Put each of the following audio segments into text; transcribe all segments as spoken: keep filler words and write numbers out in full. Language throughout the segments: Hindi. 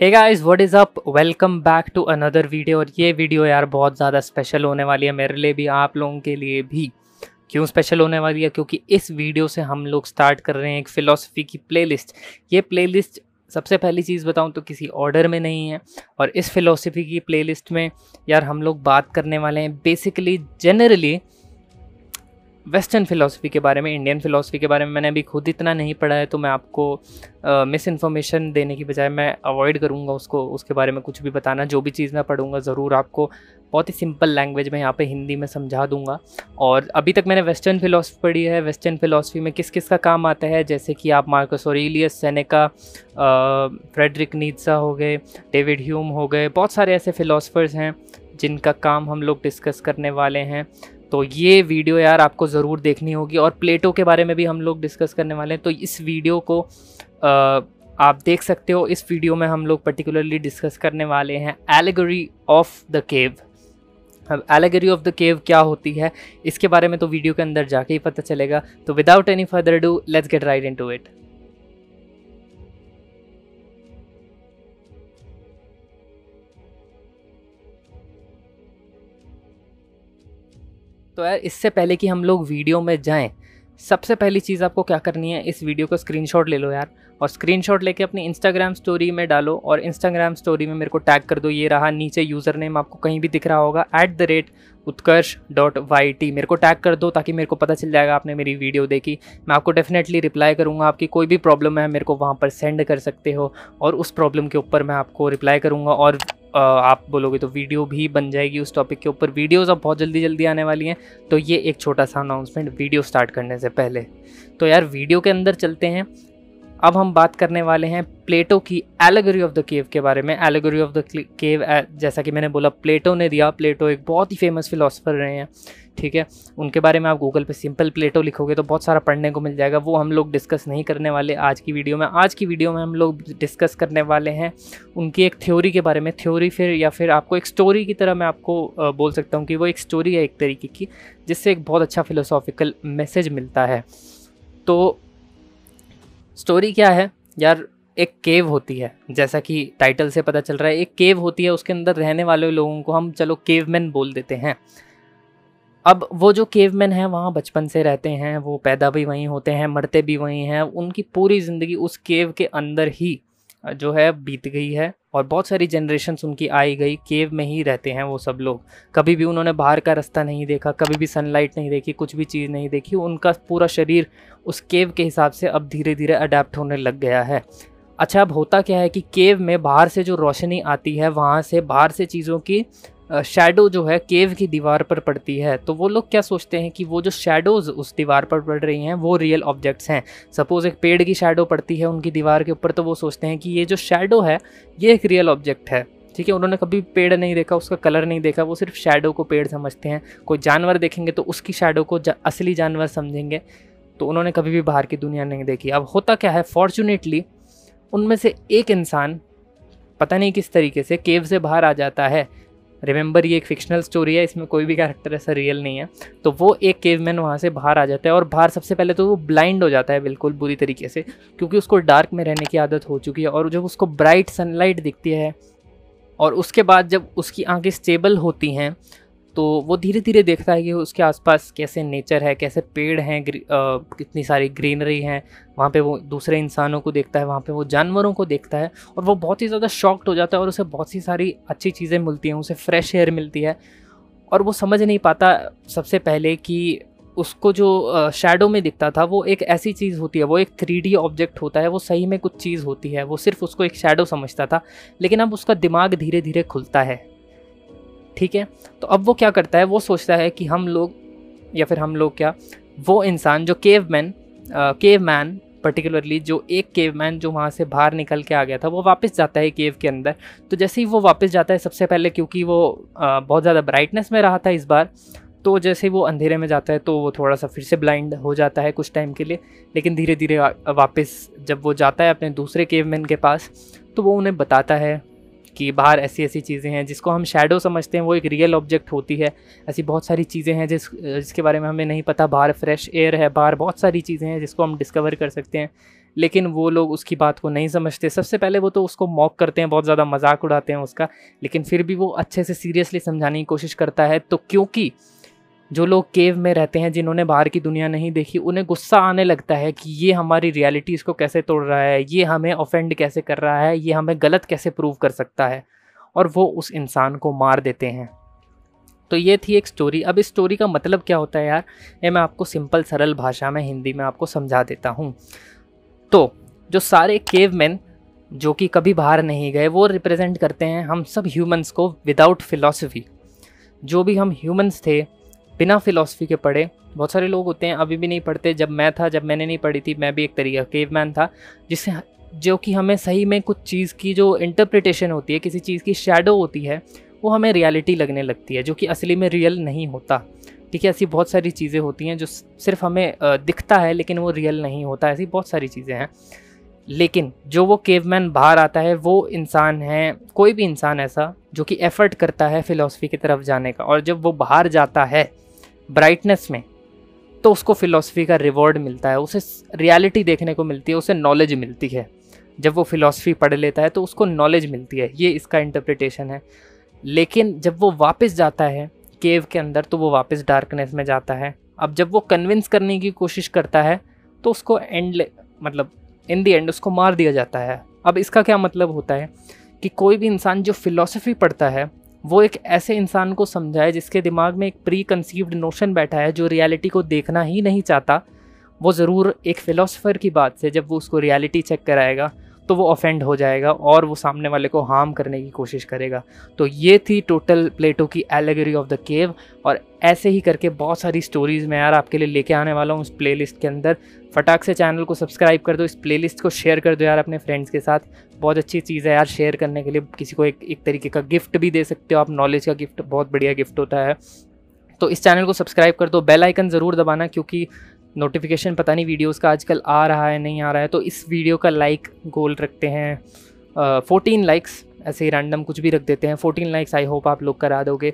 Hey guys what is up, welcome back to another video. और ये वीडियो यार बहुत ज़्यादा स्पेशल होने वाली है, मेरे लिए भी आप लोगों के लिए भी। क्यों स्पेशल होने वाली है? क्योंकि इस वीडियो से हम लोग स्टार्ट कर रहे हैं एक फ़िलॉसफी की प्लेलिस्ट। ये प्लेलिस्ट सबसे पहली चीज़ बताऊं तो किसी ऑर्डर में नहीं है, और इस फ़िलॉसफी की प्लेलिस्ट में यार हम लोग बात करने वाले हैं बेसिकली जनरली वेस्टर्न फ़िलासफ़ी के बारे में, इंडियन फ़िलासफ़ी के बारे में। मैंने अभी खुद इतना नहीं पढ़ा है तो मैं आपको मिस इन्फॉर्मेशन देने की बजाय मैं अवॉइड करूँगा उसको, उसके बारे में कुछ भी बताना। जो भी चीज़ मैं पढ़ूँगा ज़रूर आपको बहुत ही सिंपल लैंग्वेज में यहाँ पे हिंदी में समझा दूँगा। और अभी तक मैंने वेस्टर्न फ़िलासफ़ी पढ़ी है। वेस्टर्न फ़िलासफ़ी में किस किस का काम आता है, जैसे कि आप Marcus Aurelius, Seneca, Friedrich Nietzsche हो गए, डेविड ह्यूम हो गए, बहुत सारे ऐसे फ़िलासफ़र्स हैं जिनका काम हम लोग डिस्कस करने वाले हैं। तो ये वीडियो यार आपको ज़रूर देखनी होगी। और प्लेटो के बारे में भी हम लोग डिस्कस करने वाले हैं, तो इस वीडियो को आप देख सकते हो। इस वीडियो में हम लोग पर्टिकुलरली डिस्कस करने वाले हैं एलेगरी ऑफ द केव। अब एलेगरी ऑफ द केव क्या होती है इसके बारे में तो वीडियो के अंदर जाके ही पता चलेगा। तो without any further do let's get right into it. तो यार इससे पहले कि हम लोग वीडियो में जाएं, सबसे पहली चीज़ आपको क्या करनी है, इस वीडियो का स्क्रीनशॉट ले लो यार, और स्क्रीनशॉट लेके अपनी इंस्टाग्राम स्टोरी में डालो और इंस्टाग्राम स्टोरी में मेरे को टैग कर दो। ये रहा नीचे यूज़र नेम, आपको कहीं भी दिख रहा होगा at the rate Utkarsh dot Y T. मेरे को टैग कर दो ताकि मेरे को पता चल जाएगा आपने मेरी वीडियो देखी। मैं आपको डेफिनेटली रिप्लाई करूँगा। आपकी कोई भी प्रॉब्लम है मेरे को वहाँ पर सेंड कर सकते हो, और उस प्रॉब्लम के ऊपर मैं आपको रिप्लाई करूँगा। और आप बोलोगे तो वीडियो भी बन जाएगी उस टॉपिक के ऊपर। वीडियोस अब बहुत जल्दी जल्दी आने वाली हैं। तो ये एक छोटा सा अनाउंसमेंट वीडियो स्टार्ट करने से पहले। तो यार वीडियो के अंदर चलते हैं। अब हम बात करने वाले हैं प्लेटो की एलेगरी ऑफ द केव के बारे में। एलेगरी ऑफ द केव, जैसा कि मैंने बोला, प्लेटो ने दिया। प्लेटो एक बहुत ही फेमस फिलोसोफर रहे हैं, ठीक है। उनके बारे में आप गूगल पे सिंपल प्लेटो लिखोगे तो बहुत सारा पढ़ने को मिल जाएगा। वो हम लोग डिस्कस नहीं करने वाले आज की वीडियो में। आज की वीडियो में हम लोग डिस्कस करने वाले हैं उनकी एक थ्योरी के बारे में। थ्योरी फिर या फिर आपको एक स्टोरी की तरह मैं आपको बोल सकता हूँ कि वो एक स्टोरी है एक तरीके की, जिससे एक बहुत अच्छा फिलोसॉफिकल मैसेज मिलता है। तो स्टोरी क्या है यार, एक केव होती है, जैसा कि टाइटल से पता चल रहा है, एक केव होती है। उसके अंदर रहने वाले लोगों को हम चलो केवमैन बोल देते हैं। अब वो जो केवमैन हैं वहाँ बचपन से रहते हैं, वो पैदा भी वहीं होते हैं, मरते भी वहीं हैं। उनकी पूरी ज़िंदगी उस केव के अंदर ही जो है बीत गई है, और बहुत सारी जनरेशन्स उनकी आई गई केव में ही रहते हैं वो सब लोग। कभी भी उन्होंने बाहर का रास्ता नहीं देखा, कभी भी सनलाइट नहीं देखी, कुछ भी चीज़ नहीं देखी। उनका पूरा शरीर उस केव के हिसाब से अब धीरे धीरे अडेप्ट होने लग गया है। अच्छा, अब होता क्या है कि केव में बाहर से जो रोशनी आती है, वहाँ से बाहर से चीज़ों की शैडो जो है केव की दीवार पर पड़ती है। तो वो लोग क्या सोचते हैं कि वो जो शैडोज़ उस दीवार पर पड़ रही हैं वो रियल ऑब्जेक्ट्स हैं। सपोज़ एक पेड़ की शैडो पड़ती है उनकी दीवार के ऊपर, तो वो सोचते हैं कि ये जो शैडो है ये एक रियल ऑब्जेक्ट है, ठीक है। उन्होंने कभी पेड़ नहीं देखा, उसका कलर नहीं देखा, वो सिर्फ शैडो को पेड़ समझते हैं। कोई जानवर देखेंगे तो उसकी शैडो को जा, असली जानवर समझेंगे। तो उन्होंने कभी भी बाहर की दुनिया नहीं देखी। अब होता क्या है, फॉर्चुनेटली उनमें से एक इंसान पता नहीं किस तरीके से केव से बाहर आ जाता है। रिमेंबर ये एक फिक्शनल स्टोरी है, इसमें कोई भी कैरेक्टर ऐसा रियल नहीं है। तो वो एक केवमैन वहाँ से बाहर आ जाता है, और बाहर सबसे पहले तो वो ब्लाइंड हो जाता है बिल्कुल बुरी तरीके से, क्योंकि उसको डार्क में रहने की आदत हो चुकी है। और जब उसको ब्राइट सनलाइट दिखती है, और उसके बाद जब उसकी आंखें स्टेबल होती हैं, तो वो धीरे धीरे देखता है कि उसके आसपास कैसे नेचर है, कैसे पेड़ हैं, कितनी सारी ग्रीनरी हैं। वहाँ पे वो दूसरे इंसानों को देखता है, वहाँ पे वो जानवरों को देखता है, और वो बहुत ही ज़्यादा शॉक्ड हो जाता है। और उसे बहुत सी सारी अच्छी चीज़ें मिलती हैं, उसे फ्रेश एयर मिलती है, और वो समझ नहीं पाता सबसे पहले कि उसको जो शैडो में दिखता था वो एक ऐसी चीज़ होती है, वो एक थ्री डी ऑब्जेक्ट होता है, वो सही में कुछ चीज़ होती है। वो सिर्फ उसको एक शैडो समझता था, लेकिन अब उसका दिमाग धीरे धीरे खुलता है, ठीक है। तो अब वो क्या करता है, वो सोचता है कि हम लोग या फिर हम लोग क्या वो इंसान जो केवमैन केवमैन पर्टिकुलरली जो एक केवमैन जो वहाँ से बाहर निकल के आ गया था, वो वापस जाता है केव के अंदर। तो जैसे ही वो वापस जाता है, सबसे पहले क्योंकि वो आ, बहुत ज़्यादा ब्राइटनेस में रहा था इस बार, तो जैसे ही वो अंधेरे में जाता है तो वो थोड़ा सा फिर से ब्लाइंड हो जाता है कुछ टाइम के लिए। लेकिन धीरे धीरे वापस जब वो जाता है अपने दूसरे केवमैन के पास, तो वो उन्हें बताता है कि बाहर ऐसी ऐसी चीज़ें हैं जिसको हम शैडो समझते हैं, वो एक रियल ऑब्जेक्ट होती है। ऐसी बहुत सारी चीज़ें हैं जिस जिसके बारे में हमें नहीं पता। बाहर फ्रेश एयर है, बाहर बहुत सारी चीज़ें हैं जिसको हम डिस्कवर कर सकते हैं। लेकिन वो लोग उसकी बात को नहीं समझते। सबसे पहले वो तो उसको मॉक करते हैं, बहुत ज़्यादा मजाक उड़ाते हैं उसका, लेकिन फिर भी वो अच्छे से सीरियसली समझाने की कोशिश करता है। तो क्योंकि जो लोग केव में रहते हैं, जिन्होंने बाहर की दुनिया नहीं देखी, उन्हें गुस्सा आने लगता है कि ये हमारी रियलिटी इसको कैसे तोड़ रहा है, ये हमें ऑफेंड कैसे कर रहा है, ये हमें गलत कैसे प्रूव कर सकता है, और वो उस इंसान को मार देते हैं। तो ये थी एक स्टोरी। अब इस स्टोरी का मतलब क्या होता है यार, ये मैं आपको सिंपल सरल भाषा में हिंदी में आपको समझा देता हूँ। तो जो सारे केवमैन जो कि कभी बाहर नहीं गए, वो रिप्रेजेंट करते हैं हम सब ह्यूमंस को विदाउट फिलॉसफी। जो भी हम ह्यूमंस थे बिना फिलॉसफी के पढ़े, बहुत सारे लोग होते हैं अभी भी नहीं पढ़ते। जब मैं था, जब मैंने नहीं पढ़ी थी, मैं भी एक तरीके का केवमैन था, जिससे जो कि हमें सही में कुछ चीज़ की जो इंटरप्रिटेशन होती है, किसी चीज़ की शैडो होती है, वो हमें रियलिटी लगने लगती है, जो कि असली में रियल नहीं होता। ठीक है, ऐसी बहुत सारी चीज़ें होती हैं जो सिर्फ हमें दिखता है लेकिन वो रियल नहीं होता, ऐसी बहुत सारी चीज़ें हैं। लेकिन जो वो केवमैन बाहर आता है, वो इंसान है, कोई भी इंसान ऐसा जो कि एफ़र्ट करता है फ़िलॉसफी की तरफ जाने का, और जब वो बाहर जाता है ब्राइटनेस में, तो उसको फ़िलॉसफी का रिवॉर्ड मिलता है, उसे रियलिटी देखने को मिलती है, उसे नॉलेज मिलती है। जब वो फ़िलॉसफी पढ़ लेता है तो उसको नॉलेज मिलती है, ये इसका इंटरप्रिटेशन है। लेकिन जब वो वापस जाता है केव के अंदर, तो वो वापस डार्कनेस में जाता है। अब जब वो कन्विंस करने की कोशिश करता है तो उसको एंड मतलब इन दी एंड उसको मार दिया जाता है। अब इसका क्या मतलब होता है कि कोई भी इंसान जो फ़िलॉसफी पढ़ता है, वो एक ऐसे इंसान को समझाए जिसके दिमाग में एक प्री कंसीव्ड नोशन बैठा है, जो रियलिटी को देखना ही नहीं चाहता। वो ज़रूर एक फ़िलॉसफर की बात से जब वो उसको रियलिटी चेक कराएगा तो वो ऑफेंड हो जाएगा और वो सामने वाले को हार्म करने की कोशिश करेगा। तो ये थी टोटल प्लेटो की एलेगरी ऑफ द केव। और ऐसे ही करके बहुत सारी स्टोरीज़ मैं यार आपके लिए लेके आने वाला हूँ उस प्लेलिस्ट के अंदर। फटाक से चैनल को सब्सक्राइब कर दो, इस प्लेलिस्ट को शेयर कर दो यार अपने फ्रेंड्स के साथ, बहुत अच्छी चीज़ है यार शेयर करने के लिए। किसी को एक एक तरीके का गिफ्ट भी दे सकते हो आप, नॉलेज का गिफ्ट, बहुत बढ़िया गिफ्ट होता है। तो इस चैनल को सब्सक्राइब कर दो, बेल आइकन ज़रूर दबाना, क्योंकि नोटिफिकेशन पता नहीं वीडियोस का आजकल आ रहा है नहीं आ रहा है। तो इस वीडियो का लाइक गोल रखते हैं फोर्टीन लाइक्स, ऐसे ही रैंडम कुछ भी रख देते हैं, फोर्टीन लाइक्स आई होप आप लोग करा दोगे।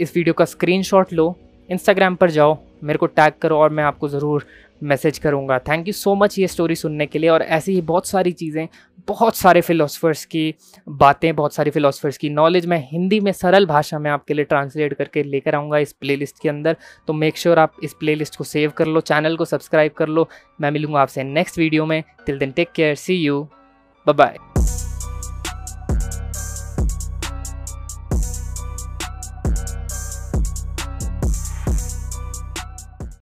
इस वीडियो का स्क्रीनशॉट लो, इंस्टाग्राम पर जाओ, मेरे को टैग करो और मैं आपको ज़रूर मैसेज करूँगा। थैंक यू सो मच ये स्टोरी सुनने के लिए। और ऐसी ही बहुत सारी चीज़ें, बहुत सारे फ़िलोसफर्स की बातें, बहुत सारे फ़िलोसफर्स की नॉलेज मैं हिंदी में सरल भाषा में आपके लिए ट्रांसलेट करके लेकर आऊँगा इस प्लेलिस्ट के अंदर। तो मेक श्योर आप इस प्लेलिस्ट को सेव कर लो, चैनल को सब्सक्राइब कर लो। मैं मिलूँगा आपसे नेक्स्ट वीडियो में। Till then take care, see you, bye bye.